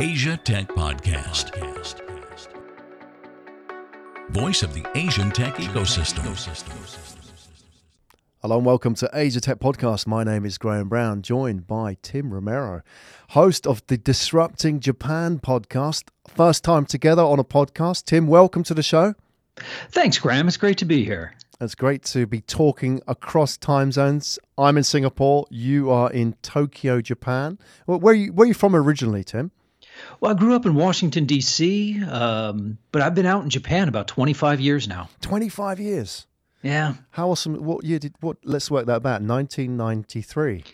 Asia Tech Podcast. Voice of the Asian tech ecosystem. Hello and welcome to Asia Tech Podcast. My name is Graham Brown, joined by Tim Romero, host of the Disrupting Japan Podcast. First time together on a podcast. Tim, welcome to the show. Thanks, Graham. It's great to be here. It's great to be talking across time zones. I'm in Singapore. You are in Tokyo, Japan. Where are you from originally, Tim? Well, I grew up in Washington, D.C., but I've been out in Japan about 25 years now. 25 years? Yeah. How awesome. Let's work that back, 1993.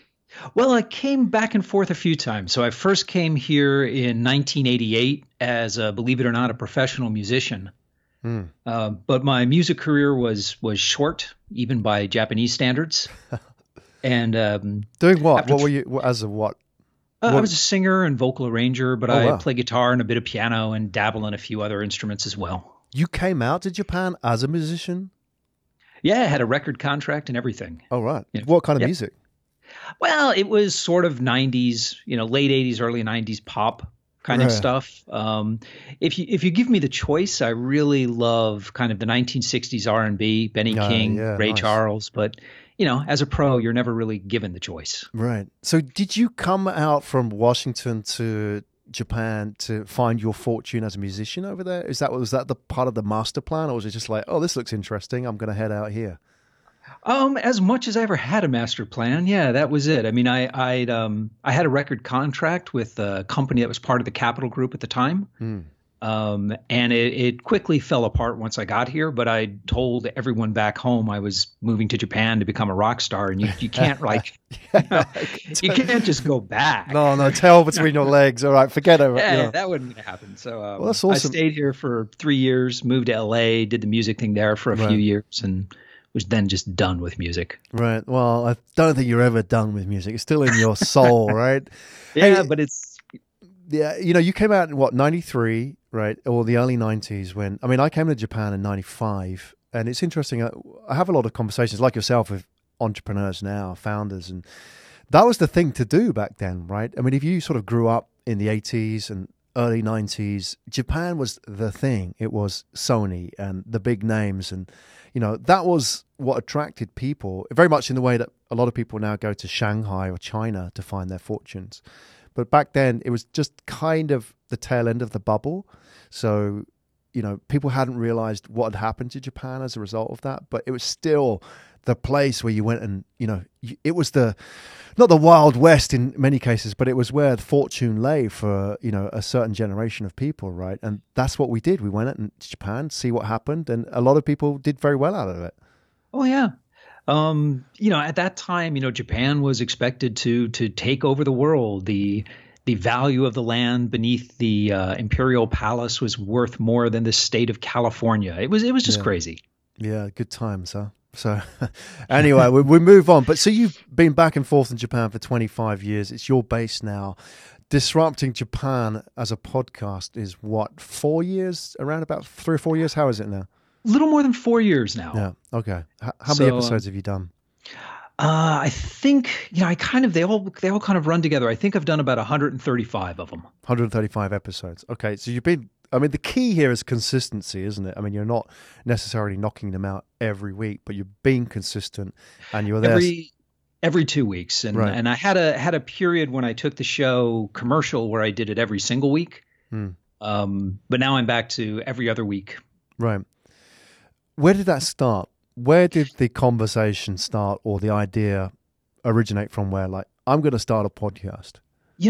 Well, I came back and forth a few times. So I first came here in 1988 as, believe it or not, a professional musician. Mm. But my music career was short, even by Japanese standards. And doing what? What were you, as a what? I was a singer and vocal arranger, but I play guitar and a bit of piano and dabble in a few other instruments as well. You came out to Japan as a musician? Yeah, I had a record contract and everything. Oh, right. You know, what kind of music? Well, it was sort of 90s, late 80s, early 90s pop kind of stuff. If you give me the choice, I really love kind of the 1960s R&B, Benny King, Ray Charles, but... as a pro, you're never really given the choice. Right. So did you come out from Washington to Japan to find your fortune as a musician over there? Was that the part of the master plan, or was it just like, oh, this looks interesting, I'm going to head out here? As much as I ever had a master plan, yeah, that was it. I mean, I had a record contract with a company that was part of the Capital Group at the time. Mm. And it quickly fell apart once I got here, but I told everyone back home I was moving to Japan to become a rock star, and you can't you can't just go back. No, tail between your legs. All right, forget it. Yeah, that wouldn't happen. So well, that's awesome. I stayed here for 3 years, moved to LA, did the music thing there for a few years, and was then just done with music. Right. Well, I don't think you're ever done with music. It's still in your soul, right? Yeah, but it's... Yeah, you came out in 93, right? Or the early 90s I came to Japan in 95. And it's interesting. I have a lot of conversations like yourself with entrepreneurs now, founders. And that was the thing to do back then, right? I mean, if you sort of grew up in the 80s and early 90s, Japan was the thing. It was Sony and the big names. And, that was what attracted people, very much in the way that a lot of people now go to Shanghai or China to find their fortunes. But back then, it was just kind of the tail end of the bubble. So, people hadn't realized what had happened to Japan as a result of that. But it was still the place where you went and, it was not the Wild West in many cases, but it was where the fortune lay for, a certain generation of people, right? And that's what we did. We went out in Japan, see what happened. And a lot of people did very well out of it. Oh, yeah. At that time, Japan was expected to take over the world. The value of the land beneath the Imperial Palace was worth more than the state of California. It was just crazy. Yeah, good times, huh? So anyway, we move on. But so you've been back and forth in Japan for 25 years. It's your base now. Disrupting Japan as a podcast is what, 4 years, around about 3 or 4 years? How is it now? Little more than 4 years now. Yeah. Okay. How many episodes have you done? I think, they all kind of run together. I think I've done about 135 of them. 135 episodes. Okay. So you've been, the key here is consistency, isn't it? You're not necessarily knocking them out every week, but you're being consistent and you're there. Every 2 weeks. And, and I had a period when I took the show commercial where I did it every single week. Mm. But now I'm back to every other week. Right. Where did that start? Where did the conversation start or the idea originate from where, I'm going to start a podcast?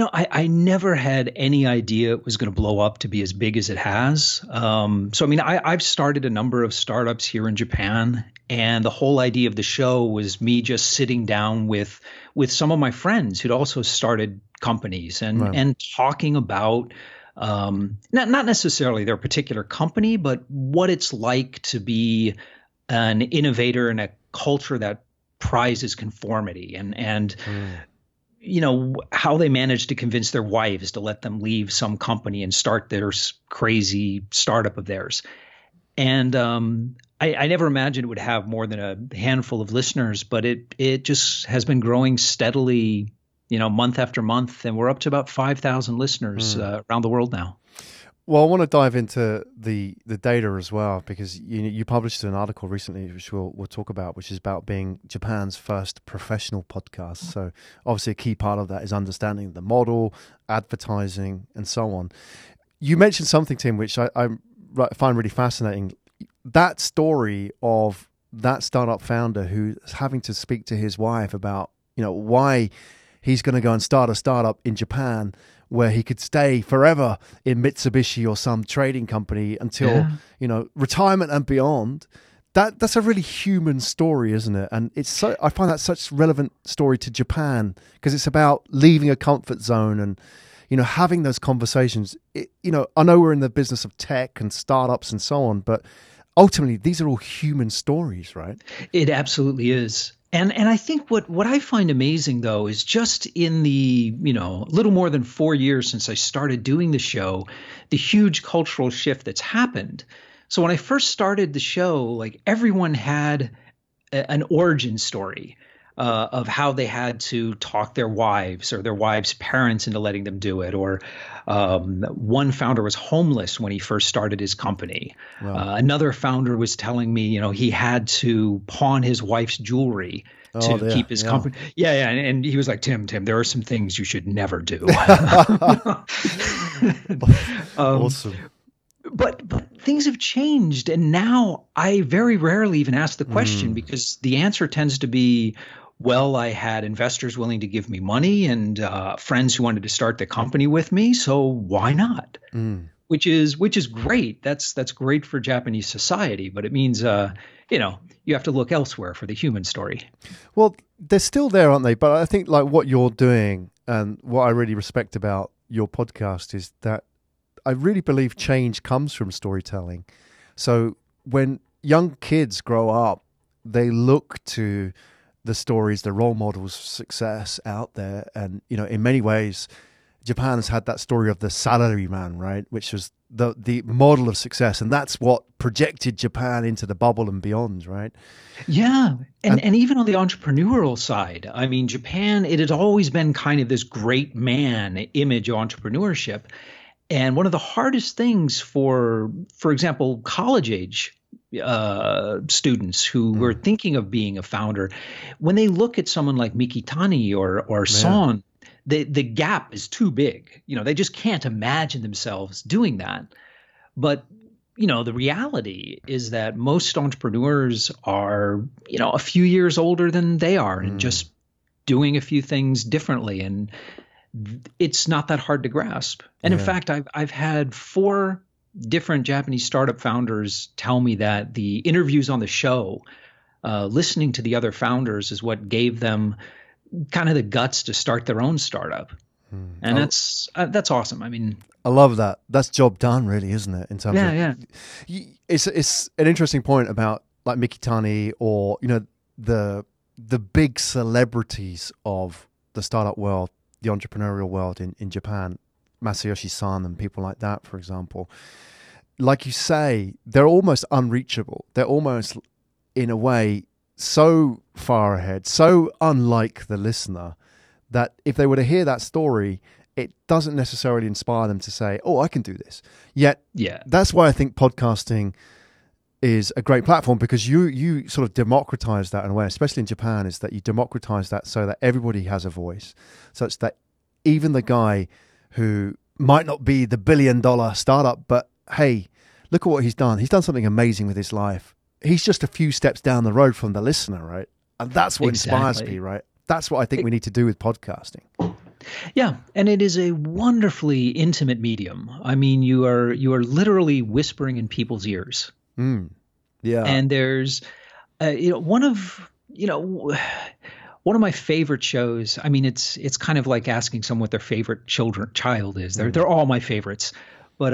I never had any idea it was going to blow up to be as big as it has. I've started a number of startups here in Japan, and the whole idea of the show was me just sitting down with some of my friends who'd also started companies and talking about not necessarily their particular company, but what it's like to be an innovator in a culture that prizes conformity and how they managed to convince their wives to let them leave some company and start their crazy startup of theirs. And I never imagined it would have more than a handful of listeners, but it just has been growing steadily you know, month after month, and we're up to about 5,000 listeners around the world now. Well, I want to dive into the data as well, because you published an article recently, which we'll talk about, which is about being Japan's first professional podcast. So obviously a key part of that is understanding the model, advertising, and so on. You mentioned something, Tim, which I find really fascinating. That story of that startup founder who's having to speak to his wife about, you know, why he's going to go and start a startup in Japan where he could stay forever in Mitsubishi or some trading company until, you know, retirement and beyond. That's a really human story, isn't it? And it's so, I find that such relevant story to Japan, because it's about leaving a comfort zone and, you know, having those conversations. It, you know, I know we're in the business of tech and startups and so on, but ultimately these are all human stories, right? It absolutely is. And I think what I find amazing, though, is just in the, you know, little more than 4 years since I started doing the show, the huge cultural shift that's happened. So when I first started the show, like, everyone had an origin story of how they had to talk their wives or their wives' parents into letting them do it. Or one founder was homeless when he first started his company. Wow. Another founder was telling me, you know, he had to pawn his wife's jewelry to keep his company. Yeah. And he was like, Tim, there are some things you should never do. Awesome. But things have changed. And now I very rarely even ask the question, because the answer tends to be, well, I had investors willing to give me money and friends who wanted to start the company with me, so why not? Which is great. That's great for Japanese society, but it means you know, you have to look elsewhere for the human story. Well, they're still there, aren't they? But I think, like, what you're doing and what I really respect about your podcast is that I really believe change comes from storytelling. So when young kids grow up, they look to the stories, the role models of success out there. And, you know, in many ways, Japan has had that story of the salaryman, right? Which was the model of success. And that's what projected Japan into the bubble and beyond, right? Yeah. And even on the entrepreneurial side, I mean, Japan, it had always been kind of this great man image of entrepreneurship. And one of the hardest things for example, college age students who were thinking of being a founder, when they look at someone like Mikitani or Son, the gap is too big. You know, they just can't imagine themselves doing that. But, you know, the reality is that most entrepreneurs are, you know, a few years older than they are and just doing a few things differently. And it's not that hard to grasp. And in fact, I've had 4 different Japanese startup founders tell me that the interviews on the show, listening to the other founders, is what gave them kind of the guts to start their own startup. And that's awesome. I mean, I love that. That's job done, really, isn't it? In terms it's an interesting point about, like, Mikitani or, you know, the big celebrities of the startup world, the entrepreneurial world in Japan. Masayoshi Son and people like that, for example, like you say, they're almost unreachable. They're almost, in a way, so far ahead, so unlike the listener, that if they were to hear that story, it doesn't necessarily inspire them to say, oh, I can do this. Yet, that's why I think podcasting is a great platform, because you sort of democratize that in a way, especially in Japan, is that you democratize that so that everybody has a voice, such that even the guy who might not be the billion-dollar startup, but hey, look at what he's done. He's done something amazing with his life. He's just a few steps down the road from the listener, right? And that's what inspires me, right? That's what I think we need to do with podcasting. Yeah, and it is a wonderfully intimate medium. I mean, you are literally whispering in people's ears. Yeah. And there's, you know, one of my favorite shows, I mean, it's kind of like asking someone what their favorite child is. They're all my favorites. But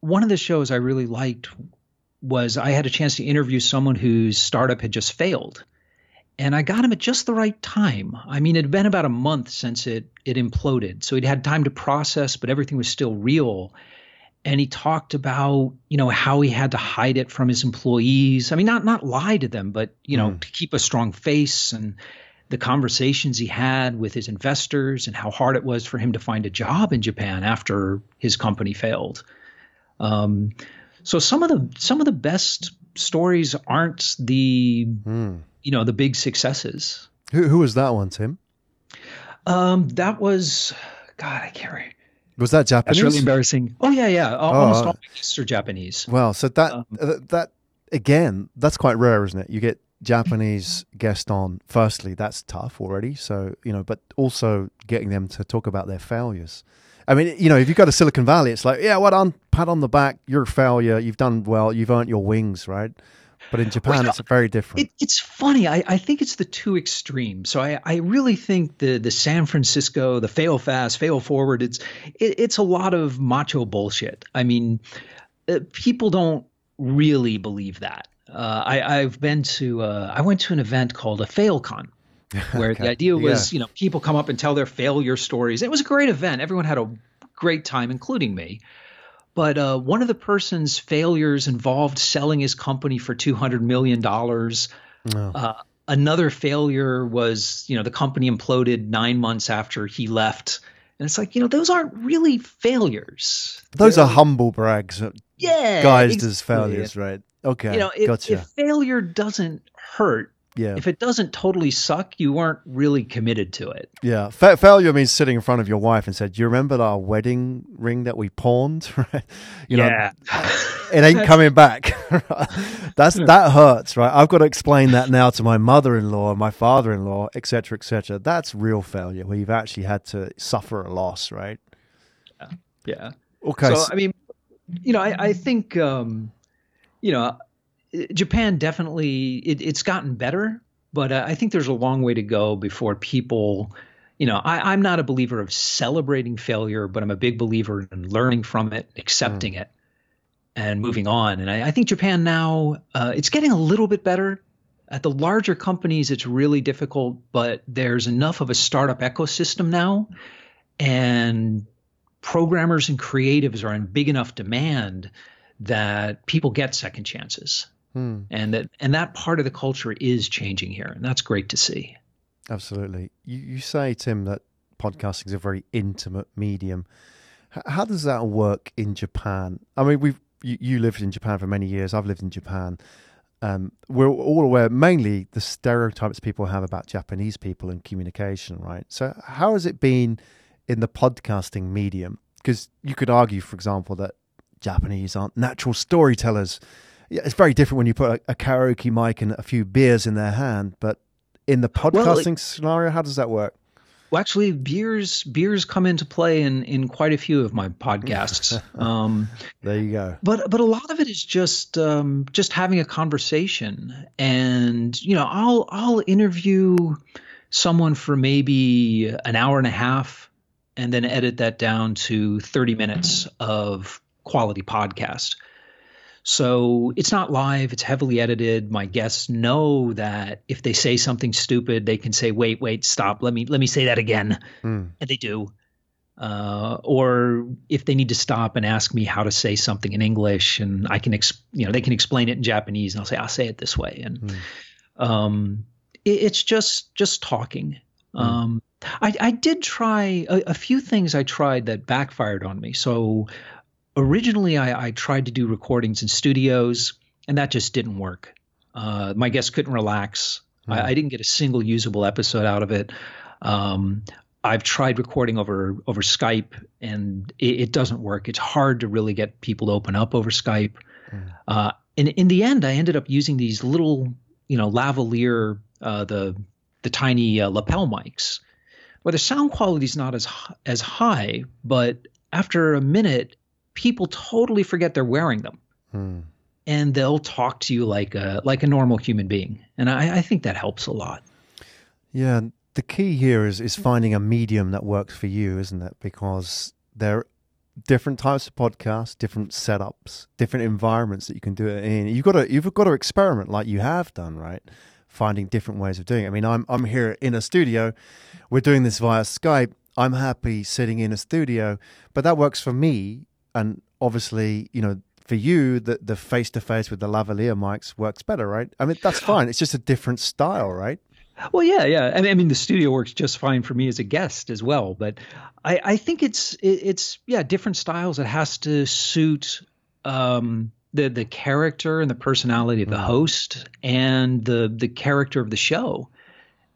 one of the shows I really liked was, I had a chance to interview someone whose startup had just failed. And I got him at just the right time. I mean, it had been about a month since it imploded. So he'd had time to process, but everything was still real. And he talked about, you know, how he had to hide it from his employees. I mean, not lie to them, but, you know, to keep a strong face. And the conversations he had with his investors and how hard it was for him to find a job in Japan after his company failed. So some of the best stories aren't the the big successes. Who was that one, Tim? That was I can't remember. Was that Japanese? That's really embarrassing. Oh yeah. Almost all my guests are Japanese. Well, so that again, that's quite rare, isn't it? You get Japanese guest on. Firstly, that's tough already. So but also getting them to talk about their failures. I mean, if you go to Silicon Valley, it's like, yeah, well done, pat on the back, you're a failure, you've done well, you've earned your wings, right? But in Japan, it's very different. It's funny. I think it's the two extremes. So I really think the San Francisco, the fail fast, fail forward, it's a lot of macho bullshit. I mean, people don't really believe that. I went to an event called a FailCon, where the idea was, people come up and tell their failure stories. It was a great event. Everyone had a great time, including me. But one of the person's failures involved selling his company for $200 million. No. Another failure was, the company imploded 9 months after he left. And it's like, those aren't really failures. Those are humble brags. Yeah. Guised as failures, right? Okay. If failure doesn't hurt, if it doesn't totally suck, you weren't really committed to it. Yeah. Failure means sitting in front of your wife and said, do you remember our wedding ring that we pawned? It ain't coming back. That hurts, right? I've got to explain that now to my mother-in-law, my father-in-law, et cetera, et cetera. That's real failure where you've actually had to suffer a loss, right? Yeah. Yeah. Okay. So, I think, Japan definitely, it's gotten better, but I think there's a long way to go before people, I'm not a believer of celebrating failure, but I'm a big believer in learning from it, accepting it, and moving on. And I think Japan now, it's getting a little bit better. At the larger companies, it's really difficult, but there's enough of a startup ecosystem now, and programmers and creatives are in big enough demand that people get second chances. And that part of the culture is changing here, and that's great to see. Absolutely. You say, Tim, that podcasting is a very intimate medium. How does that work in Japan? I mean, you lived in Japan for many years. I've lived in Japan. We're all aware, mainly the stereotypes people have about Japanese people and communication, right? So how has it been in the podcasting medium? Because you could argue, for example, that Japanese aren't natural storytellers. It's very different when you put a karaoke mic and a few beers in their hand, but in the podcasting scenario, how does that work? Well, actually, beers come into play in quite a few of my podcasts. There you go. But a lot of it is just having a conversation, and I'll interview someone for maybe an hour and a half, and then edit that down to 30 minutes of quality podcast. So it's not live, it's heavily edited. My guests know that if they say something stupid, they can say, wait, stop, let me say that again. And they do. Or if they need to stop and ask me how to say something in English, and I can they can explain it in Japanese, and I'll say it this way. And it's just talking. I did try a few things that backfired on me. So originally, I tried to do recordings in studios, and that just didn't work. My guests couldn't relax. I didn't get a single usable episode out of it. I've tried recording over Skype, and it doesn't work. It's hard to really get people to open up over Skype. And in the end, I ended up using these little, lavalier, the tiny lapel mics. Well, the sound quality is not as high, but after a minute, people totally forget they're wearing them, and they'll talk to you like a normal human being. And I think that helps a lot. Yeah. The key here is finding a medium that works for you, isn't it? Because there are different types of podcasts, different setups, different environments that you can do it in. You've got to experiment like you have done, right? Finding different ways of doing it. I mean, I'm here in a studio. We're doing this via Skype. I'm happy sitting in a studio, but that works for me. And obviously, for you, the face-to-face with the lavalier mics works better, right? I mean, that's fine. It's just a different style, right? Well, yeah. I mean, the studio works just fine for me as a guest as well. But I think it's different styles. It has to suit the character and the personality of the host and the character of the show.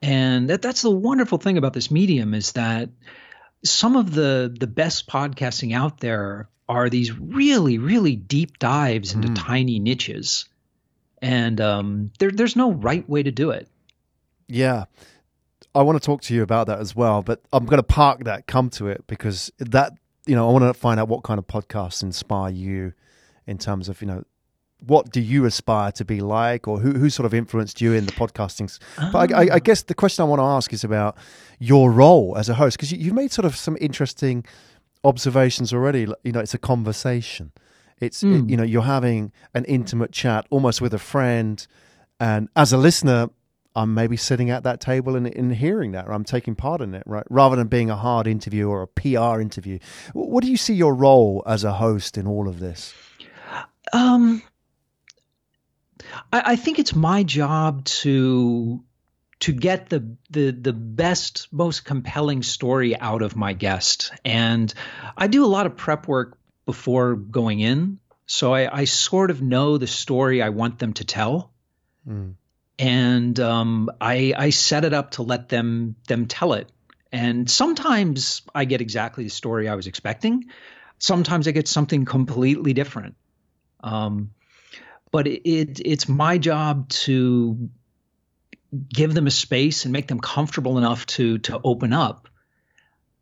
And that's the wonderful thing about this medium is that some of the best podcasting out there are these really, really deep dives into tiny niches. And there's no right way to do it. Yeah. I want to talk to you about that as well, but I'm going to park that, come to it, because that, I want to find out what kind of podcasts inspire you in terms of, what do you aspire to be like, or who sort of influenced you in the podcasting? But I guess the question I want to ask is about your role as a host, because you've made sort of some interesting observations already. It's a conversation. It's, you're having an intimate chat almost with a friend. And as a listener, I'm maybe sitting at that table and hearing that, or I'm taking part in it, right? Rather than being a hard interview or a PR interview. What do you see your role as a host in all of this? I think it's my job to get the best, most compelling story out of my guest. And I do a lot of prep work before going in. So I sort of know the story I want them to tell. Mm. And I set it up to let them tell it. And sometimes I get exactly the story I was expecting. Sometimes I get something completely different. But it's my job to give them a space and make them comfortable enough to open up.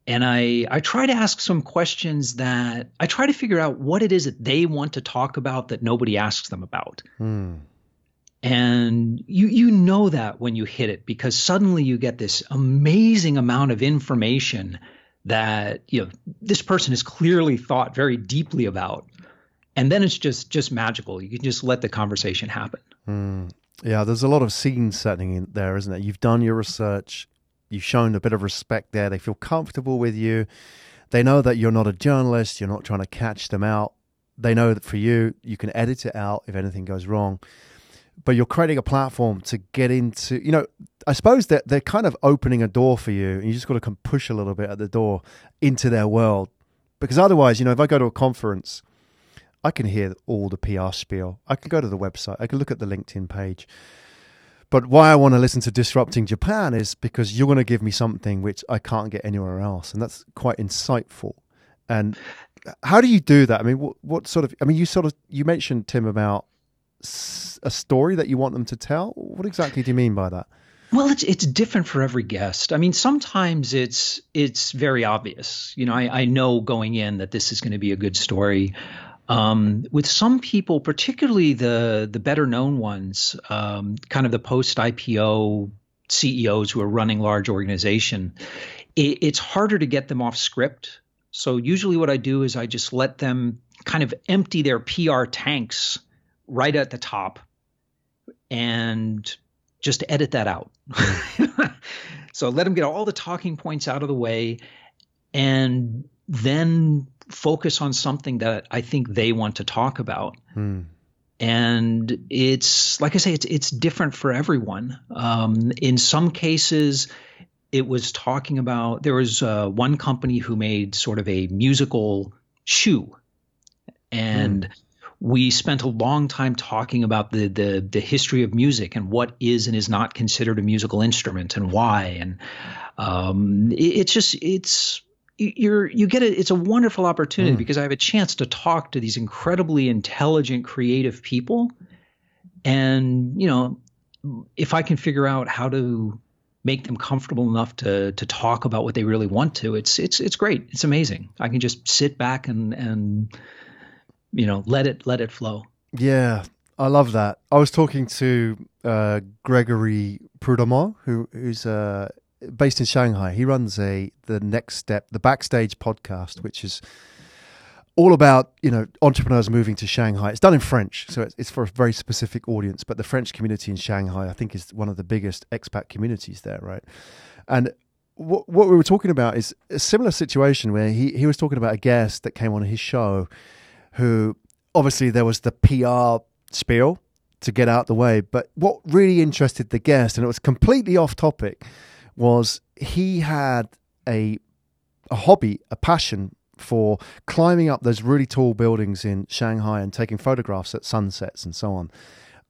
And I try to ask some questions that I try to figure out what it is that they want to talk about that nobody asks them about. Mm. And you know that when you hit it, because suddenly you get this amazing amount of information that this person has clearly thought very deeply about. And then it's just magical. You can just let the conversation happen. Mm. Yeah, there's a lot of scene setting in there, isn't it? You've done your research. You've shown a bit of respect there. They feel comfortable with you. They know that you're not a journalist. You're not trying to catch them out. They know that for you, you can edit it out if anything goes wrong. But you're creating a platform to get into, I suppose that they're kind of opening a door for you. And you just got to push a little bit at the door into their world. Because otherwise, if I go to a conference, I can hear all the PR spiel. I can go to the website. I can look at the LinkedIn page. But why I want to listen to Disrupting Japan is because you're going to give me something which I can't get anywhere else. And that's quite insightful. And how do you do that? I mean, you mentioned, Tim, about a story that you want them to tell. What exactly do you mean by that? Well, it's different for every guest. I mean, sometimes it's very obvious. I know going in that this is going to be a good story. With some people, particularly the better known ones, kind of the post-IPO CEOs who are running large organization, it's harder to get them off script. So usually what I do is I just let them kind of empty their PR tanks right at the top and just edit that out. So let them get all the talking points out of the way and then focus on something that I think they want to talk about. Hmm. And it's, like I say, it's different for everyone. In some cases, it was talking about, there was one company who made sort of a musical shoe. And we spent a long time talking about the history of music and what is and is not considered a musical instrument and why. And it's a wonderful opportunity because I have a chance to talk to these incredibly intelligent, creative people. And, if I can figure out how to make them comfortable enough to talk about what they really want to, it's great. It's amazing. I can just sit back and let it flow. Yeah. I love that. I was talking to, Gregory Prudhomme, who's based in Shanghai. He runs the Next Step, the Backstage podcast, which is all about, entrepreneurs moving to Shanghai. It's done in French, so it's for a very specific audience, but the French community in Shanghai, I think, is one of the biggest expat communities there, right? And what we were talking about is a similar situation where he was talking about a guest that came on his show who, obviously, there was the PR spiel, to get out the way. But what really interested the guest, and it was completely off topic, was he had a hobby, a passion for climbing up those really tall buildings in Shanghai and taking photographs at sunsets and so on.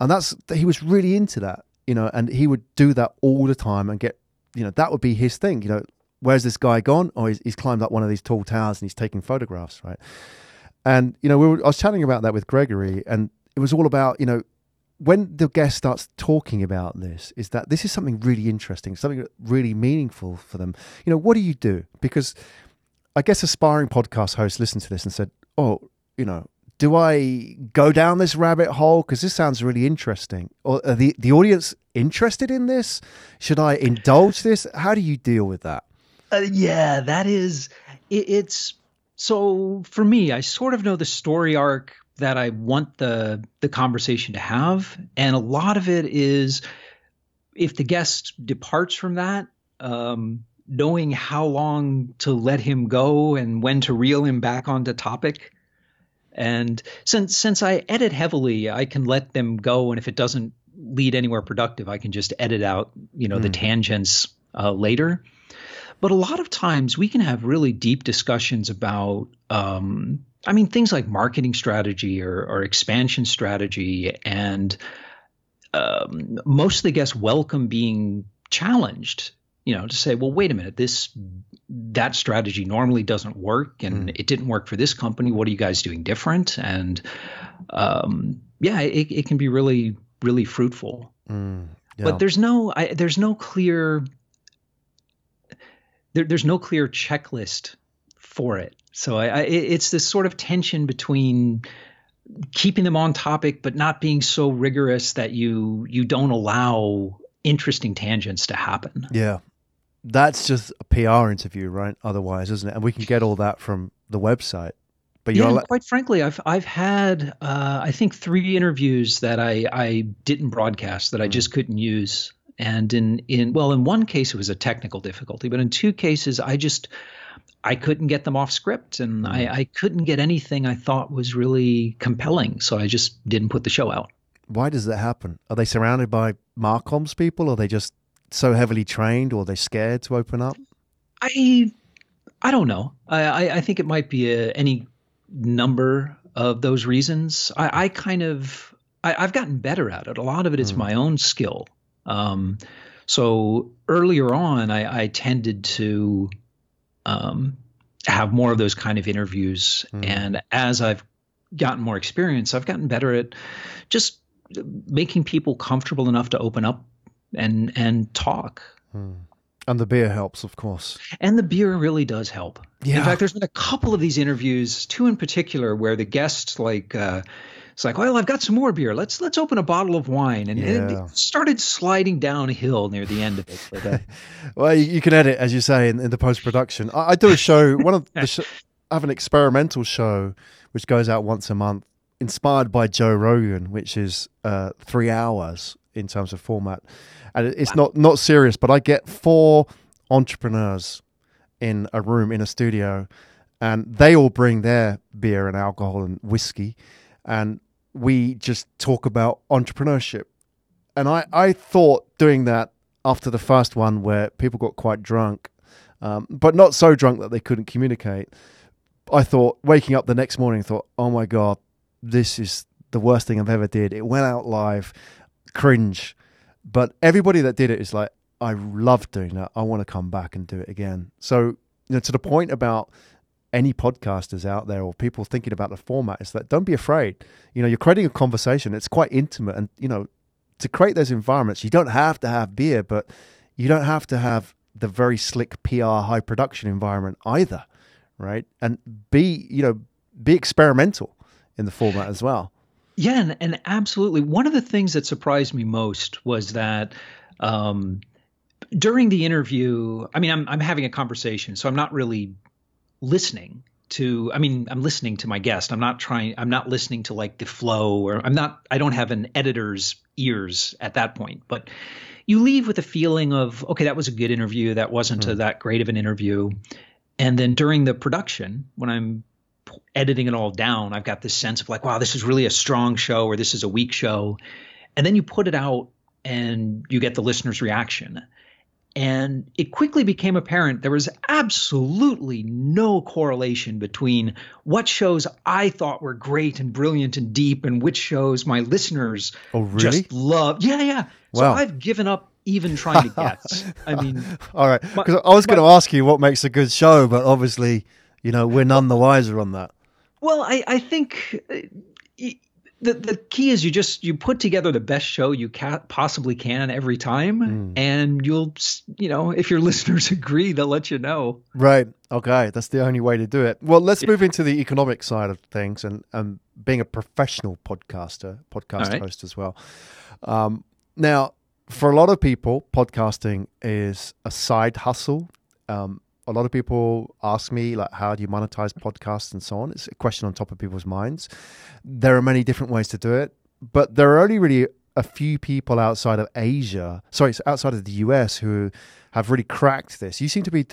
And he was really into that, you know, and he would do that all the time and get, you know, that would be his thing. You know, where's this guy gone? Oh, he's climbed up one of these tall towers and he's taking photographs, right? And, you know, I was chatting about that with Gregory, and it was all about, you know, when the guest starts talking about this, is that this is something really interesting, something really meaningful for them. You know, what do you do? Because I guess aspiring podcast hosts listened to this and said, oh, you know, do I go down this rabbit hole? Because this sounds really interesting. Or are the audience interested in this? Should I indulge this? How do you deal with that? Yeah, that is, it's, so for me, I sort of know the story arc that I want the conversation to have. And a lot of it is, if the guest departs from that, knowing how long to let him go and when to reel him back onto topic. And since I edit heavily, I can let them go. And if it doesn't lead anywhere productive, I can just edit out, you know, the tangents later. But a lot of times we can have really deep discussions about, I mean, things like marketing strategy or expansion strategy, and most of the guests welcome being challenged, you know, to say, well, wait a minute, that strategy normally doesn't work, and it didn't work for this company. What are you guys doing different? And yeah, it can be really, really fruitful. Yeah. But there's no clear checklist for it. So it's this sort of tension between keeping them on topic but not being so rigorous that you don't allow interesting tangents to happen. Yeah. That's just a PR interview, right? Otherwise, isn't it? And we can get all that from the website. But quite frankly, I've had I think 3 interviews that I didn't broadcast, that I just couldn't use. And in one case it was a technical difficulty, but in 2 cases I couldn't get them off script, and I couldn't get anything I thought was really compelling. So I just didn't put the show out. Why does that happen? Are they surrounded by Marcoms people? Are they just so heavily trained, or are they scared to open up? I don't know. I think it might be any number of those reasons. I've gotten better at it. A lot of it is my own skill. So earlier on, I tended to have more of those kind of interviews. And as I've gotten more experience, I've gotten better at just making people comfortable enough to open up and talk. And the beer helps, of course. And the beer really does help. Yeah. In fact, there's been a couple of these interviews, 2 in particular, where the guest it's like, well, I've got some more beer. Let's open a bottle of wine. And it started sliding downhill near the end of it. But, well, you can edit, as you say, in the post-production. I do a show, I have an experimental show, which goes out once a month, inspired by Joe Rogan, which is 3 hours in terms of format. And it's not serious, but I get 4 entrepreneurs in a room, in a studio, and they all bring their beer and alcohol and whiskey. And we just talk about entrepreneurship. And I thought doing that after the first one, where people got quite drunk, but not so drunk that they couldn't communicate. I thought, waking up the next morning, oh my God, this is the worst thing I've ever did. It went out live, cringe. But everybody that did it is like, I love doing that. I want to come back and do it again. So, you know, to the point about any podcasters out there or people thinking about the format, is that don't be afraid. You know, you're creating a conversation. It's quite intimate. And, you know, to create those environments, you don't have to have beer, but you don't have to have the very slick PR high production environment either. Right. And be experimental in the format as well. Yeah. And absolutely. One of the things that surprised me most was that, during the interview, I mean, I'm having a conversation, so I'm not really listening to, I mean, I'm listening to my guest. I'm not listening to like the flow, or I don't have an editor's ears at that point, but you leave with a feeling of, okay, that was a good interview. That wasn't that great of an interview. And then during the production, when I'm editing it all down, I've got this sense of like, wow, this is really a strong show, or this is a weak show. And then you put it out and you get the listener's reaction. And it quickly became apparent there was absolutely no correlation between what shows I thought were great and brilliant and deep and which shows my listeners just loved. Yeah. Wow. So I've given up even trying to guess. I mean, all right. Because I was going to ask you what makes a good show, but obviously, you know, we're none the wiser on that. Well, I think the key is you put together the best show you possibly can every time, and you'll, you know, if your listeners agree, they'll let you know. Right. Okay. That's the only way to do it. Well, let's move into the economic side of things and being a professional podcast host as well. Now, for a lot of people, podcasting is a side hustle. A lot of people ask me, like, how do you monetize podcasts and so on? It's a question on top of people's minds. There are many different ways to do it, but there are only really a few people outside of the US who have really cracked this. You seem to be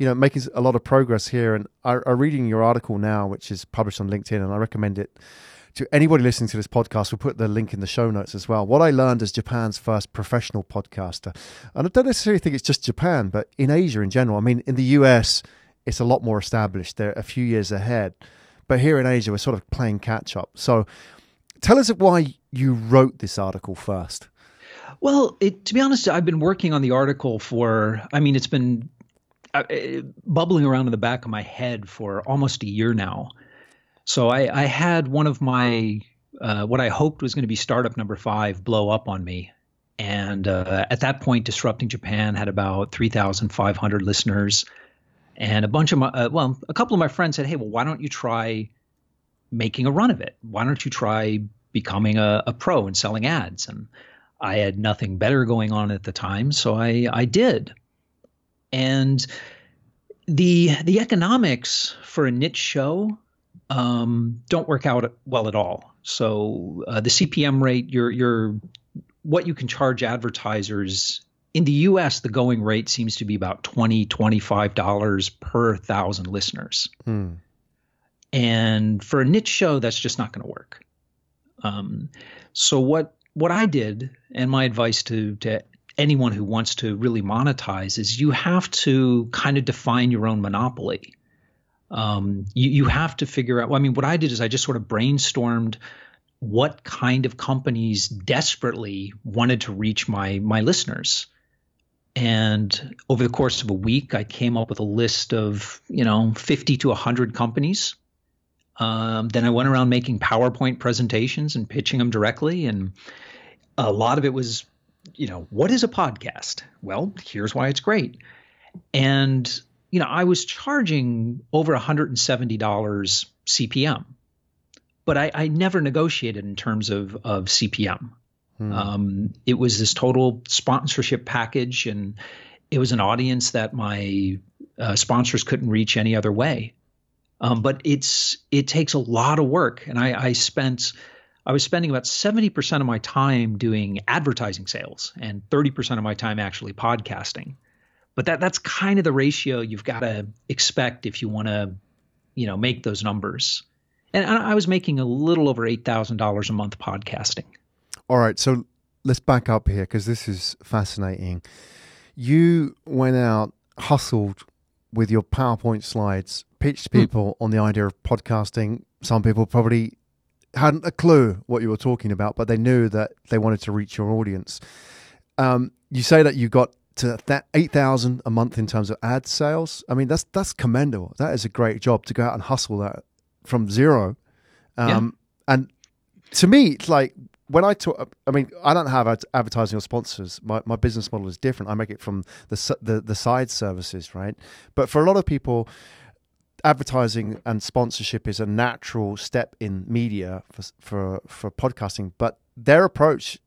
making a lot of progress here. And I'm reading your article now, which is published on LinkedIn, and I recommend it to anybody listening to this podcast. We'll put the link in the show notes as well. What I Learned as Japan's First Professional Podcaster. And I don't necessarily think it's just Japan, but in Asia in general. I mean, in the US, it's a lot more established. They're a few years ahead. But here in Asia, we're sort of playing catch up. So tell us why you wrote this article first. Well, to be honest, I've been working on the article it's been bubbling around in the back of my head for almost a year now. So I had one of my what I hoped was going to be startup number 5 blow up on me. And at that point, Disrupting Japan had about 3,500 listeners. And a bunch of my a couple of my friends said, hey, well, why don't you try making a run of it? Why don't you try becoming a pro and selling ads? And I had nothing better going on at the time, so I did. And the economics for a niche show don't work out well at all. So the CPM rate, what you can charge advertisers in the US, the going rate seems to be about $20, $25 per thousand listeners. And for a niche show, that's just not going to work. So what I did, and my advice to anyone who wants to really monetize, is you have to kind of define your own monopoly. You have to figure out, what I did is I just sort of brainstormed what kind of companies desperately wanted to reach my listeners. And over the course of a week, I came up with a list of, 50 to 100 companies. Then I went around making PowerPoint presentations and pitching them directly. And a lot of it was, what is a podcast? Well, here's why it's great. And I was charging over $170 CPM, but I never negotiated in terms of CPM. It was this total sponsorship package, and it was an audience that my sponsors couldn't reach any other way. But it takes a lot of work, and I was spending about 70% of my time doing advertising sales and 30% of my time actually podcasting. But that's kind of the ratio you've got to expect if you want to, make those numbers. And I was making a little over $8,000 a month podcasting. All right. So let's back up here, because this is fascinating. You went out, hustled with your PowerPoint slides, pitched people on the idea of podcasting. Some people probably hadn't a clue what you were talking about, but they knew that they wanted to reach your audience. You say that you got to that 8,000 a month in terms of ad sales. I mean, that's commendable. That is a great job to go out and hustle that from zero. And to me, it's like when I talk, I don't have advertising or sponsors. My business model is different. I make it from the side services, right? But for a lot of people, advertising and sponsorship is a natural step in media for podcasting, but their approach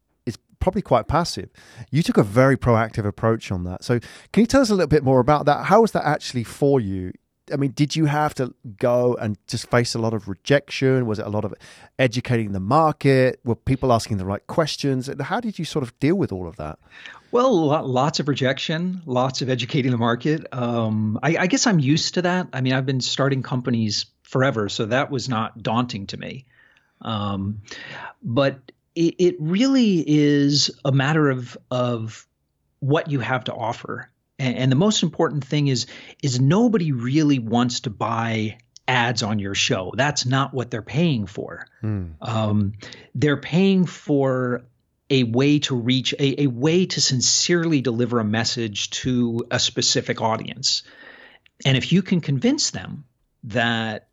probably quite passive. You took a very proactive approach on that. So can you tell us a little bit more about that? How was that actually for you? I mean, did you have to go and just face a lot of rejection? Was it a lot of educating the market? Were people asking the right questions? And how did you sort of deal with all of that? Well, lots of rejection, lots of educating the market. I guess I'm used to that. I mean, I've been starting companies forever, so that was not daunting to me. But it really is a matter of what you have to offer. And the most important thing is nobody really wants to buy ads on your show. That's not what they're paying for. Mm. They're paying for a way to reach, a way to sincerely deliver a message to a specific audience. And if you can convince them that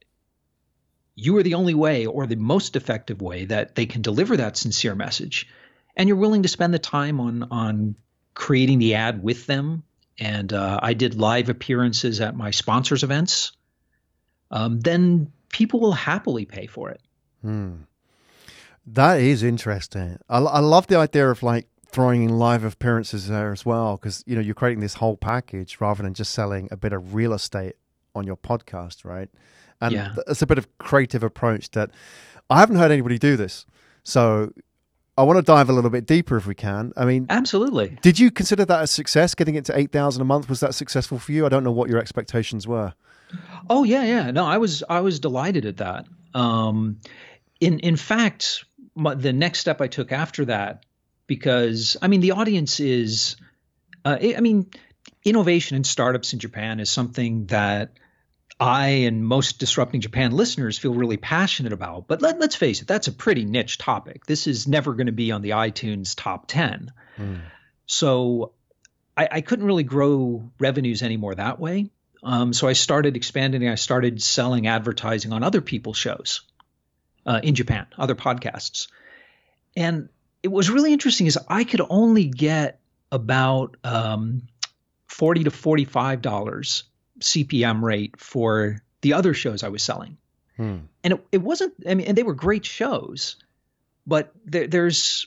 you are the only way or the most effective way that they can deliver that sincere message, and you're willing to spend the time on creating the ad with them. And I did live appearances at my sponsors' events, then people will happily pay for it. Hmm. That is interesting. I love the idea of like throwing in live appearances there as well, because you know you're creating this whole package rather than just selling a bit of real estate on your podcast, right? And yeah. It's a bit of creative approach that I haven't heard anybody do this. So I want to dive a little bit deeper if we can. I mean, absolutely. Did you consider that a success? Getting it to 8,000 a month, was that successful for you? I don't know what your expectations were. Oh yeah. No, I was delighted at that. In fact, the next step I took after that, because I mean, the audience is, innovation and startups in Japan is something that I and most Disrupting Japan listeners feel really passionate about. But let's face it, that's a pretty niche topic. This is never going to be on the iTunes top 10. Mm. So I couldn't really grow revenues anymore that way. So I started expanding. I started selling advertising on other people's shows in Japan, other podcasts. And it was really interesting is I could only get about $40 to $45 CPM rate for the other shows I was selling. Hmm. And it wasn't, I mean, and they were great shows, but there's,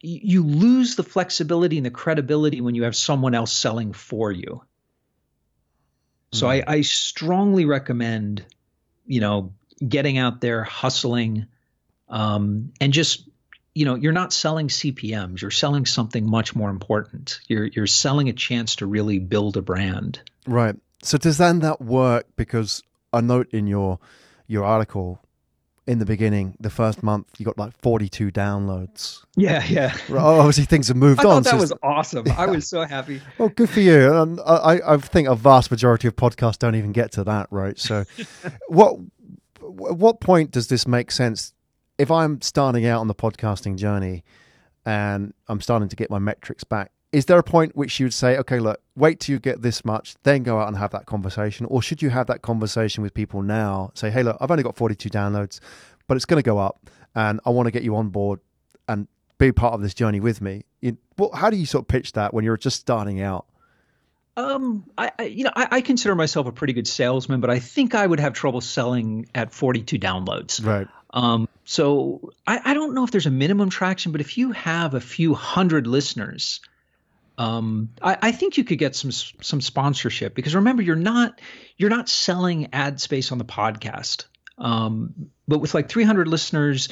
you lose the flexibility and the credibility when you have someone else selling for you. So I strongly recommend, getting out there, hustling, and just, you're not selling CPMs, you're selling something much more important. You're selling a chance to really build a brand. Right. So does then that work? Because I note in your article in the beginning, the first month, you got like 42 downloads. Yeah. Right. Obviously, things have moved on. I thought that was awesome. Yeah. I was so happy. Well, good for you. And I think a vast majority of podcasts don't even get to that, right? So what point does this make sense? If I'm starting out on the podcasting journey and I'm starting to get my metrics back, is there a point which you'd say, okay, look, wait till you get this much, then go out and have that conversation? Or should you have that conversation with people now? Say, hey, look, I've only got 42 downloads, but it's going to go up and I want to get you on board and be part of this journey with me. How do you sort of pitch that when you're just starting out? I consider myself a pretty good salesman, but I think I would have trouble selling at 42 downloads. Right. So I don't know if there's a minimum traction, but if you have a few hundred listeners, I think you could get some sponsorship, because remember, you're not selling ad space on the podcast. But with like 300 listeners,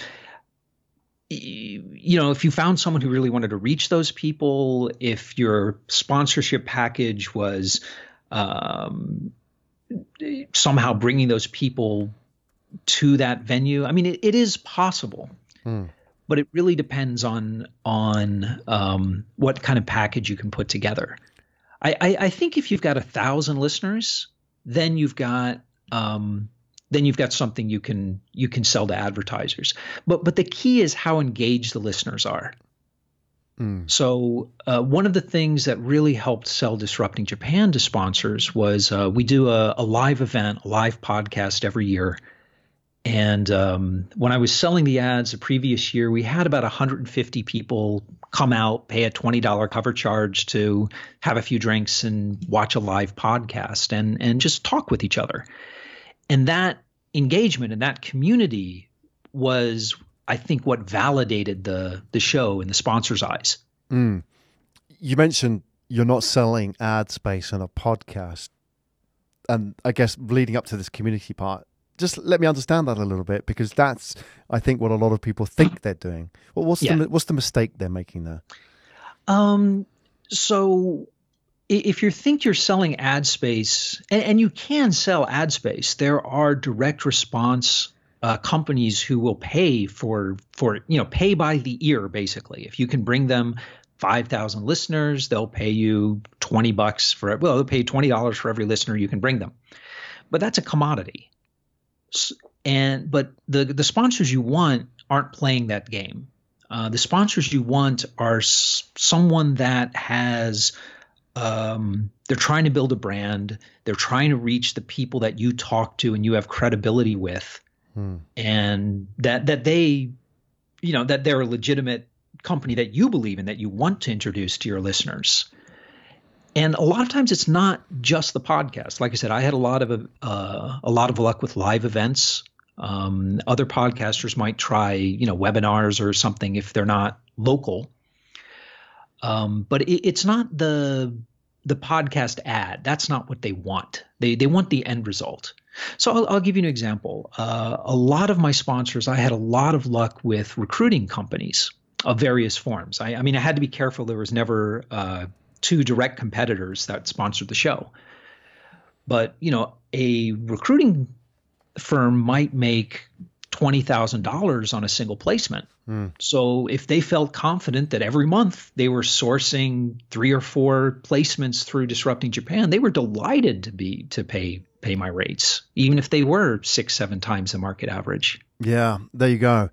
if you found someone who really wanted to reach those people, if your sponsorship package was somehow bringing those people to that venue, I mean, it is possible. Mm. But it really depends on what kind of package you can put together. I think if you've got 1,000 listeners, then you've got something you can sell to advertisers. But the key is how engaged the listeners are. Mm. So one of the things that really helped sell Disrupting Japan to sponsors was we do a live event, a live podcast every year. And when I was selling the ads the previous year, we had about 150 people come out, pay a $20 cover charge to have a few drinks and watch a live podcast and just talk with each other. And that engagement and that community was, I think, what validated the show in the sponsor's eyes. Mm. You mentioned you're not selling ad space on a podcast. And I guess leading up to this community part, just let me understand that a little bit, because that's, I think, what a lot of people think they're doing. Well, what's the mistake they're making there? So if you think you're selling ad space, and you can sell ad space, there are direct response companies who will pay for pay by the ear, basically. If you can bring them 5,000 listeners, they'll pay you $20 for it. Well, they'll pay $20 for every listener you can bring them. But that's a commodity. But the sponsors you want aren't playing that game. The sponsors you want are someone that has they're trying to build a brand. They're trying to reach the people that you talk to and you have credibility with, and that they, that they're a legitimate company that you believe in, that you want to introduce to your listeners. And a lot of times it's not just the podcast. Like I said, I had a lot of luck with live events. Other podcasters might try, webinars or something if they're not local. But it's not the podcast ad. That's not what they want. They want the end result. So I'll give you an example. A lot of my sponsors, I had a lot of luck with recruiting companies of various forms. I mean, I had to be careful. There was never two direct competitors that sponsored the show. But, a recruiting firm might make $20,000 on a single placement. So if they felt confident that every month they were sourcing 3 or 4 placements through Disrupting Japan, they were delighted to pay my rates, even if they were 6-7 times the market average. Yeah, there you go.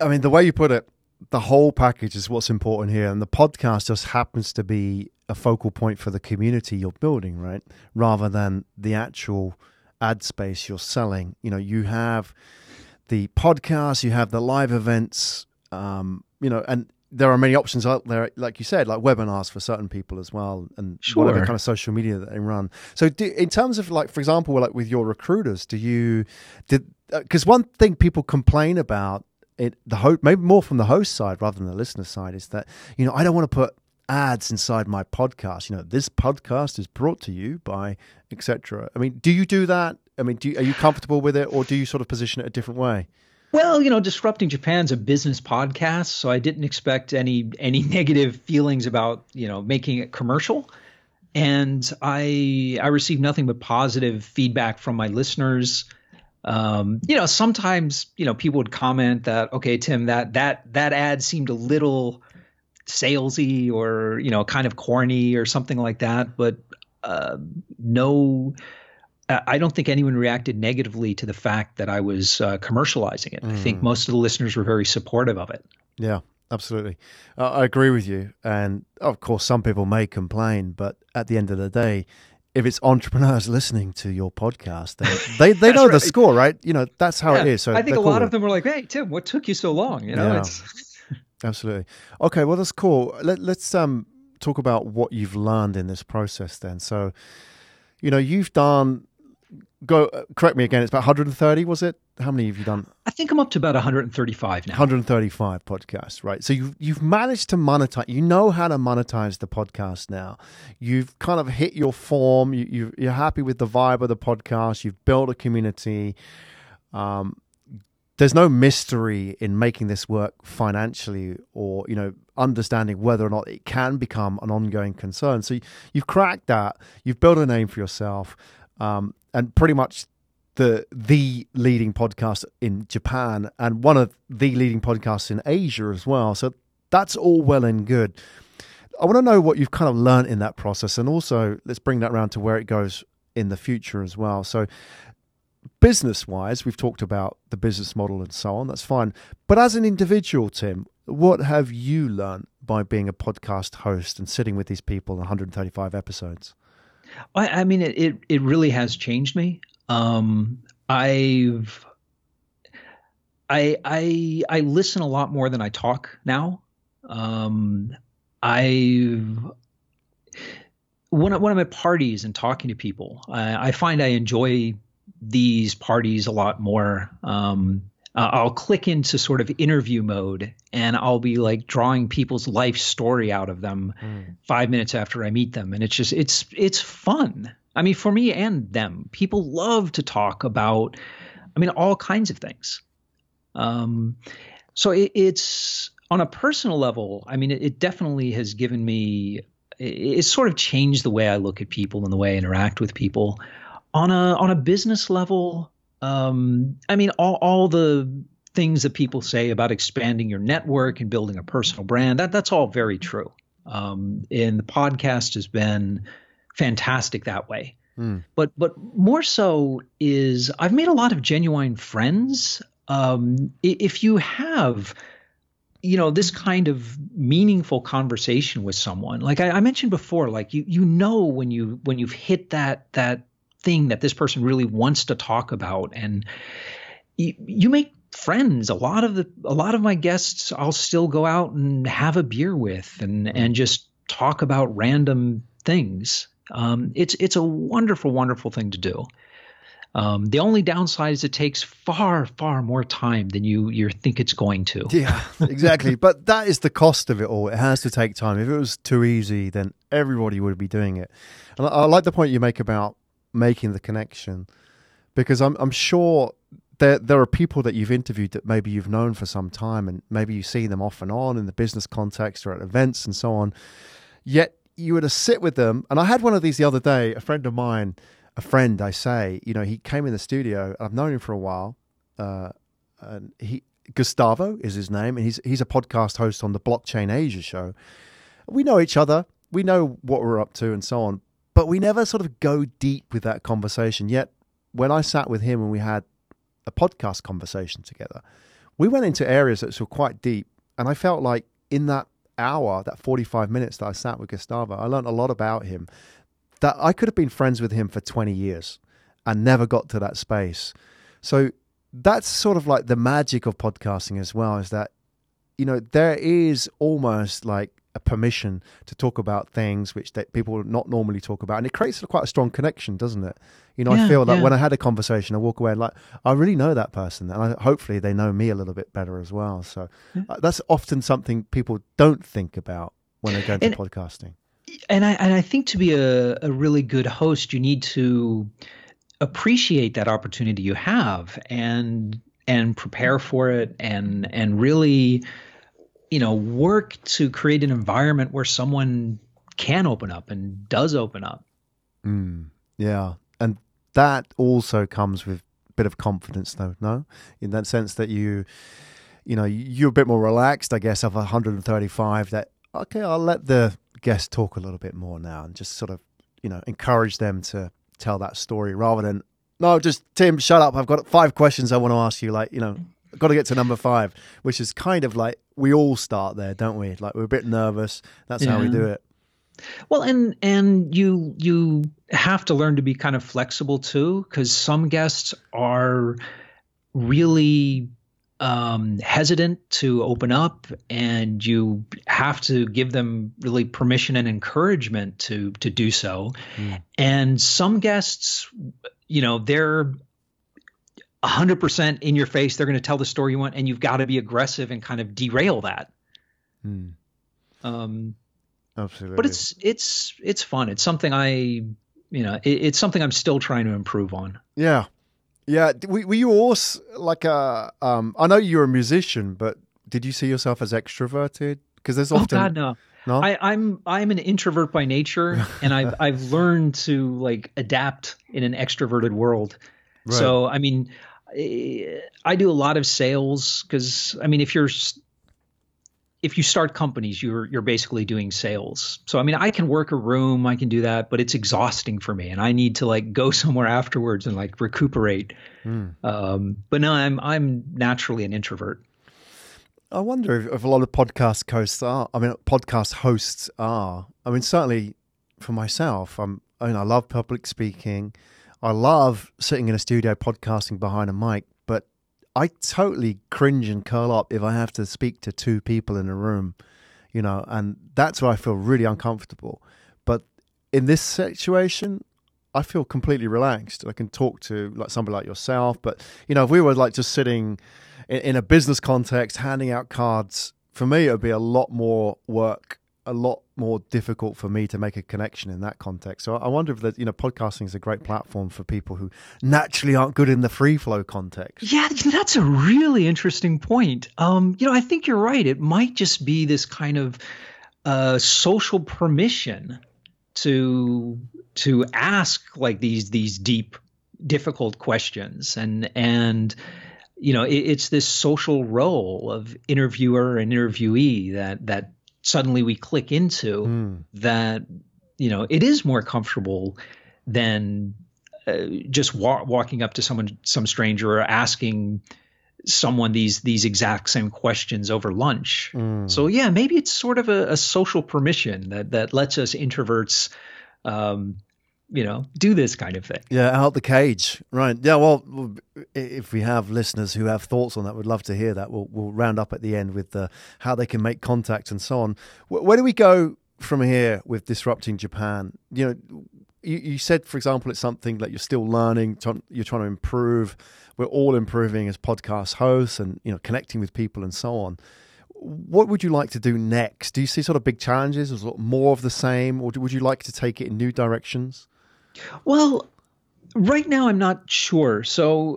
I mean, the way you put it, the whole package is what's important here. And the podcast just happens to be a focal point for the community you're building, right? Rather than the actual ad space you're selling. You have the podcast, you have the live events, and there are many options out there, like you said, like webinars for certain people as well, and whatever kind of social media that they run. So in terms of, like, for example, like with your recruiters, because one thing people complain about, maybe more from the host side rather than the listener side, is that, I don't want to put ads inside my podcast. This podcast is brought to you by etc. I mean, do you do that? I mean, are you comfortable with it, or do you sort of position it a different way? Well, Disrupting Japan's a business podcast, so I didn't expect any negative feelings about, making it commercial. And I received nothing but positive feedback from my listeners. Sometimes, people would comment that, okay, Tim, that ad seemed a little salesy or, kind of corny or something like that. But no, I don't think anyone reacted negatively to the fact that I was commercializing it. I think most of the listeners were very supportive of it. Yeah, absolutely. I agree with you. And of course, some people may complain, but at the end of the day, if it's entrepreneurs listening to your podcast, they know the score, right? That's how it is. So I think a lot of them were like, "Hey, Tim, what took you so long?" Absolutely. Okay, well, that's cool. Let's talk about what you've learned in this process then. So, you've done. Go correct me again. It's about 130, was it? How many have you done? I think I'm up to about 135 now. 135 podcasts, right? So you've managed to monetize. You know how to monetize the podcast now. You've kind of hit your form. You're happy with the vibe of the podcast. You've built a community. There's no mystery in making this work financially, or understanding whether or not it can become an ongoing concern. So you've cracked that. You've built a name for yourself. And pretty much the leading podcast in Japan, and one of the leading podcasts in Asia as well. So that's all well and good. I want to know what you've kind of learned in that process, and also let's bring that around to where it goes in the future as well. So business-wise, we've talked about the business model and so on. That's fine. But as an individual, Tim, what have you learned by being a podcast host and sitting with these people in 135 episodes? I mean, it really has changed me. I listen a lot more than I talk now. When I'm at parties and talking to people, I find I enjoy these parties a lot more. I'll click into sort of interview mode, and I'll be like drawing people's life story out of them 5 minutes after I meet them. And it's just, it's fun. I mean, for me and them, people love to talk about, all kinds of things. So it's on a personal level, it definitely has given me, it's sort of changed the way I look at people and the way I interact with people. On a business level, I mean, all the things that people say about expanding your network and building a personal brand, that's all very true. And the podcast has been fantastic that way. Mm. But more so is I've made a lot of genuine friends. If you have, you know, this kind of meaningful conversation with someone, like I mentioned before, like you know when you've hit that thing that this person really wants to talk about, and you make friends. A lot of my guests I'll still go out and have a beer with and just talk about random things. It's a wonderful thing to do. The only downside is it takes far more time than you think it's going to. Yeah, exactly. But that is the cost of it all. It has to take time. If it was too easy, then everybody would be doing it. And I like the point you make about making the connection, because I'm sure there are people that you've interviewed that maybe you've known for some time, and maybe you see them off and on in the business context or at events and so on. Yet you were to sit with them. And I had one of these the other day, a friend, you know, he came in the studio. I've known him for a while. And Gustavo is his name. And he's a podcast host on the Blockchain Asia show. We know each other. We know what we're up to and so on. But we never sort of go deep with that conversation. Yet when I sat with him and we had a podcast conversation together, we went into areas that were quite deep. And I felt like in that hour, that 45 minutes that I sat with Gustavo, I learned a lot about him, that I could have been friends with him for 20 years and never got to that space. So that's sort of like the magic of podcasting as well, is that, you know, there is almost like a permission to talk about things which that people would not normally talk about. And it creates quite a strong connection, doesn't it? You know, yeah, I feel like when I had a conversation, I walk away like, I really know that person. And hopefully they know me a little bit better as well. So that's often something people don't think about when they go into podcasting. And I think to be a really good host, you need to appreciate that opportunity you have and prepare for it and really, you know, work to create an environment where someone can open up and does open up. Mm, yeah. And that also comes with a bit of confidence though, no? In that sense that you know, you're a bit more relaxed, I guess, of 135 that, okay, I'll let the guests talk a little bit more now and just sort of, you know, encourage them to tell that story rather than, no, just Tim, shut up. I've got 5 questions I want to ask you. Like, you know, I've got to get to number 5, which is kind of like we all start there, don't we? Like we're a bit nervous. That's how we do it. Well, and you have to learn to be kind of flexible too, because some guests are really hesitant to open up, and you have to give them really permission and encouragement to do so. Mm. And some guests, you know, they're 100% in your face. They're going to tell the story you want, and you've got to be aggressive and kind of derail that. Mm. Absolutely. But it's fun. It's something it's something I'm still trying to improve on. Yeah. Yeah, were you also like I know you're a musician, but did you see yourself as extroverted? Because there's often no. I'm an introvert by nature, and I've learned to like adapt in an extroverted world. Right. So I mean, I do a lot of sales because I mean, if you start companies, you're basically doing sales. So, I mean, I can work a room, I can do that, but it's exhausting for me. And I need to like go somewhere afterwards and like recuperate. Mm. But no, I'm naturally an introvert. I wonder if a lot of podcast hosts are. I mean, certainly for myself, I love public speaking. I love sitting in a studio podcasting behind a mic. I totally cringe and curl up if I have to speak to 2 people in a room, you know, and that's where I feel really uncomfortable. But in this situation, I feel completely relaxed. I can talk to like somebody like yourself, but you know, if we were like just sitting in a business context, handing out cards, for me, it would be a lot more work, a lot more difficult for me to make a connection in that context. So I wonder if that, you know, podcasting is a great platform for people who naturally aren't good in the free flow context. Yeah, that's a really interesting point. You know, I think you're right. It might just be this kind of social permission to ask like these deep difficult questions. And you know, it's this social role of interviewer and interviewee that suddenly we click into that, you know, it is more comfortable than just walking up to someone, some stranger, or asking someone these exact same questions over lunch. So yeah, maybe it's sort of a social permission that lets us introverts, you know, do this kind of thing. Yeah, out the cage, right? Yeah, well, if we have listeners who have thoughts on that, we'd love to hear that. We'll round up at the end with how they can make contact and so on. Where do we go from here with Disrupting Japan? You know, you said, for example, it's something that you're still learning, you're trying to improve. We're all improving as podcast hosts and, you know, connecting with people and so on. What would you like to do next? Do you see sort of big challenges or sort of more of the same, or would you like to take it in new directions? Well, right now I'm not sure. So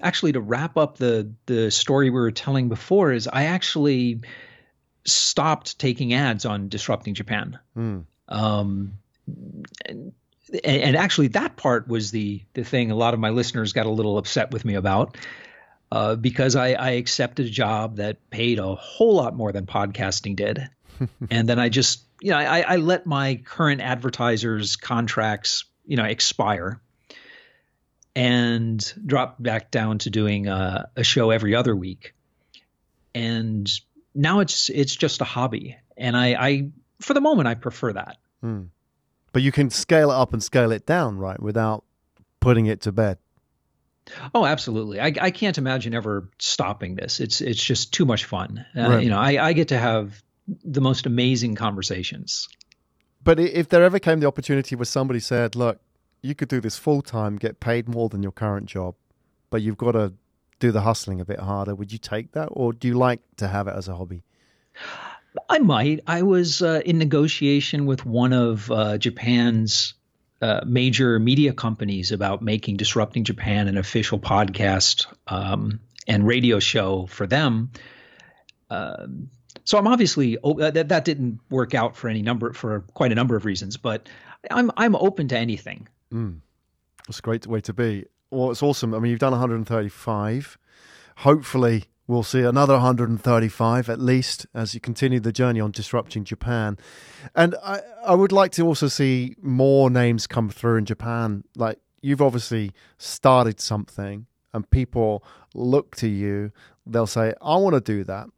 actually, to wrap up the story we were telling before, is I actually stopped taking ads on Disrupting Japan. And actually that part was the thing a lot of my listeners got a little upset with me about, because I accepted a job that paid a whole lot more than podcasting did. And then I just, you know, I let my current advertisers' contracts, you know, expire and dropped back down to doing a show every other week. And now it's just a hobby. And I for the moment, I prefer that. But you can scale it up and scale it down, right, without putting it to bed. Oh, absolutely. I can't imagine ever stopping this. It's just too much fun. Right. You know, I get to have the most amazing conversations. But if there ever came the opportunity where somebody said, look, you could do this full time, get paid more than your current job, but you've got to do the hustling a bit harder, would you take that? Or do you like to have it as a hobby? I might. I was in negotiation with one of Japan's major media companies about making Disrupting Japan an official podcast and radio show for them. So I'm obviously that didn't work out for quite a number of reasons, but I'm open to anything. That's a great way to be. Well, it's awesome. I mean, you've done 135. Hopefully, we'll see another 135 at least as you continue the journey on Disrupting Japan. And I would like to also see more names come through in Japan. Like, you've obviously started something and people look to you. They'll say, I want to do that.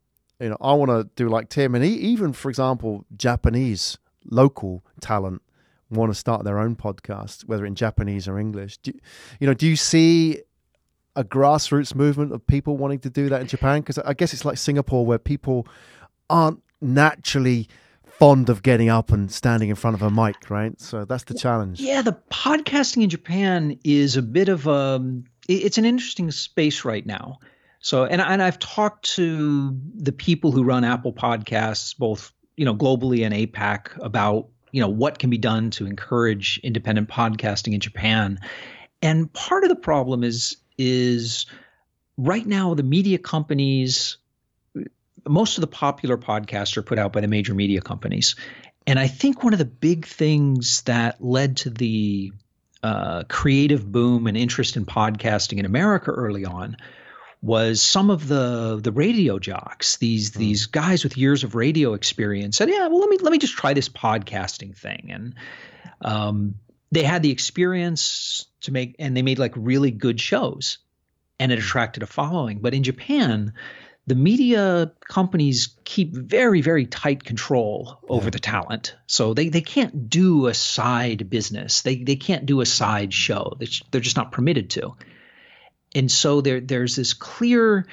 You know, I want to do like Tim. And even, for example, Japanese local talent want to start their own podcast, whether in Japanese or English. Do you see a grassroots movement of people wanting to do that in Japan? Because I guess it's like Singapore, where people aren't naturally fond of getting up and standing in front of a mic, right? So that's the challenge. Yeah, the podcasting in Japan is a bit of it's an interesting space right now. So, and I've talked to the people who run Apple Podcasts, both, you know, globally and APAC, about, you know, what can be done to encourage independent podcasting in Japan. And part of the problem is right now the media companies, most of the popular podcasts are put out by the major media companies. And I think one of the big things that led to the creative boom and interest in podcasting in America early on was some of the radio jocks, these guys with years of radio experience said, yeah, well, let me just try this podcasting thing. And they had the experience to make, and they made like really good shows, and it attracted a following. But in Japan, the media companies keep very, very tight control over the talent. So they can't do a side business. They can't do a side show. They're just not permitted to. And so there's this clear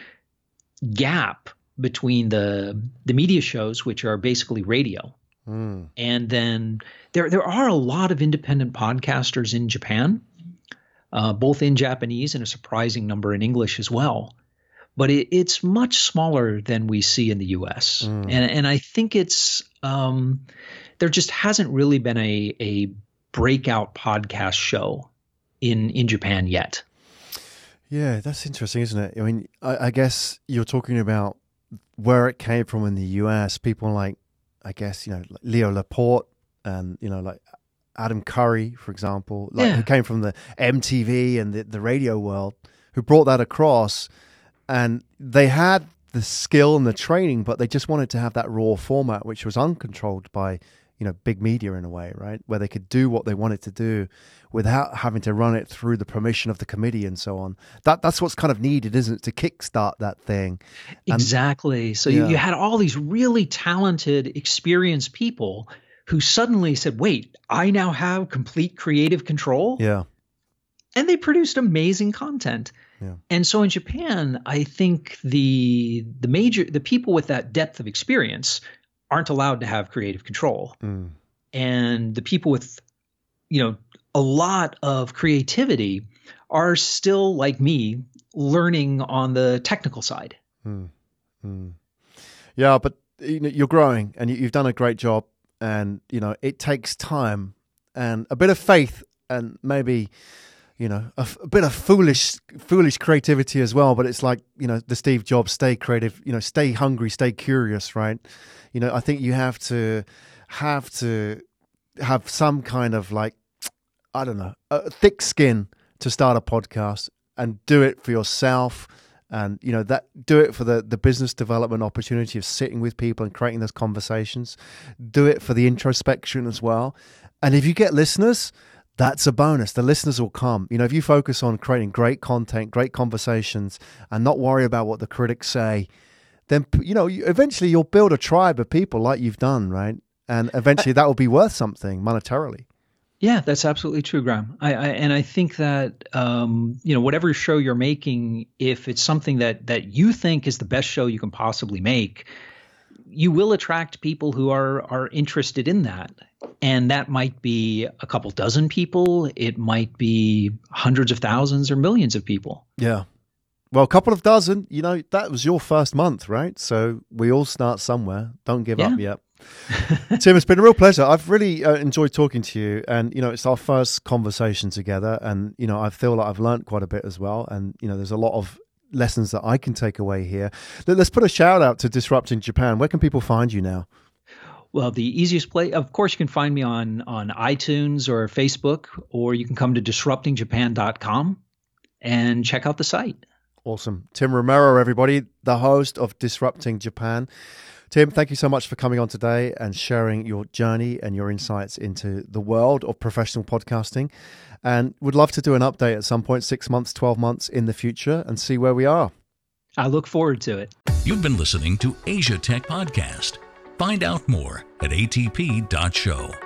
gap between the media shows, which are basically radio. And then there are a lot of independent podcasters in Japan, both in Japanese and a surprising number in English as well. But it's much smaller than we see in the U.S. And I think it's there just hasn't really been a breakout podcast show in Japan yet. Yeah, that's interesting, isn't it? I mean, I guess you're talking about where it came from in the U.S. People like, I guess, you know, like Leo Laporte and, you know, like Adam Curry, for example, who came from the MTV and the radio world, who brought that across, and they had the skill and the training, but they just wanted to have that raw format, which was uncontrolled by, you know, big media in a way, right? Where they could do what they wanted to do without having to run it through the permission of the committee and so on. That's what's kind of needed, isn't it, to kickstart that thing? And, exactly. So you had all these really talented, experienced people who suddenly said, wait, I now have complete creative control? Yeah. And they produced amazing content. Yeah. And so in Japan, I think the people with that depth of experience aren't allowed to have creative control. Mm. And the people with, you know, a lot of creativity are still, like me, learning on the technical side. Mm. Mm. Yeah, but you know, you're growing and you've done a great job, and, you know, it takes time and a bit of faith and maybe, you know, a bit of foolish creativity as well. But it's like, you know, the Steve Jobs, stay creative, you know, stay hungry, stay curious, right? You know, I think you have to have some kind of, like, I don't know, a thick skin to start a podcast and do it for yourself. And, you know, that do it for the business development opportunity of sitting with people and creating those conversations. Do it for the introspection as well. And if you get listeners, that's a bonus. The listeners will come. You know, if you focus on creating great content, great conversations, and not worry about what the critics say, then, you know, eventually you'll build a tribe of people like you've done, right? And eventually that will be worth something monetarily. Yeah, that's absolutely true, Graham. I think that, you know, whatever show you're making, if it's something that you think is the best show you can possibly make, you will attract people who are interested in that. And that might be a couple dozen people. It might be hundreds of thousands or millions of people. Yeah. Well, a couple of dozen, you know, that was your first month, right? So we all start somewhere. Don't give up yet. Tim, it's been a real pleasure. I've really enjoyed talking to you. And, you know, it's our first conversation together. And, you know, I feel like I've learned quite a bit as well. And, you know, there's a lot of lessons that I can take away here. Let's put a shout out to Disrupting Japan. Where can people find you now? Well, the easiest place, of course, you can find me on iTunes or Facebook, or you can come to disruptingjapan.com and check out the site. Awesome. Tim Romero, everybody, the host of Disrupting Japan. Tim, thank you so much for coming on today and sharing your journey and your insights into the world of professional podcasting. And would love to do an update at some point, 6 months, 12 months in the future, and see where we are. I look forward to it. You've been listening to Asia Tech Podcast. Find out more at atp.show.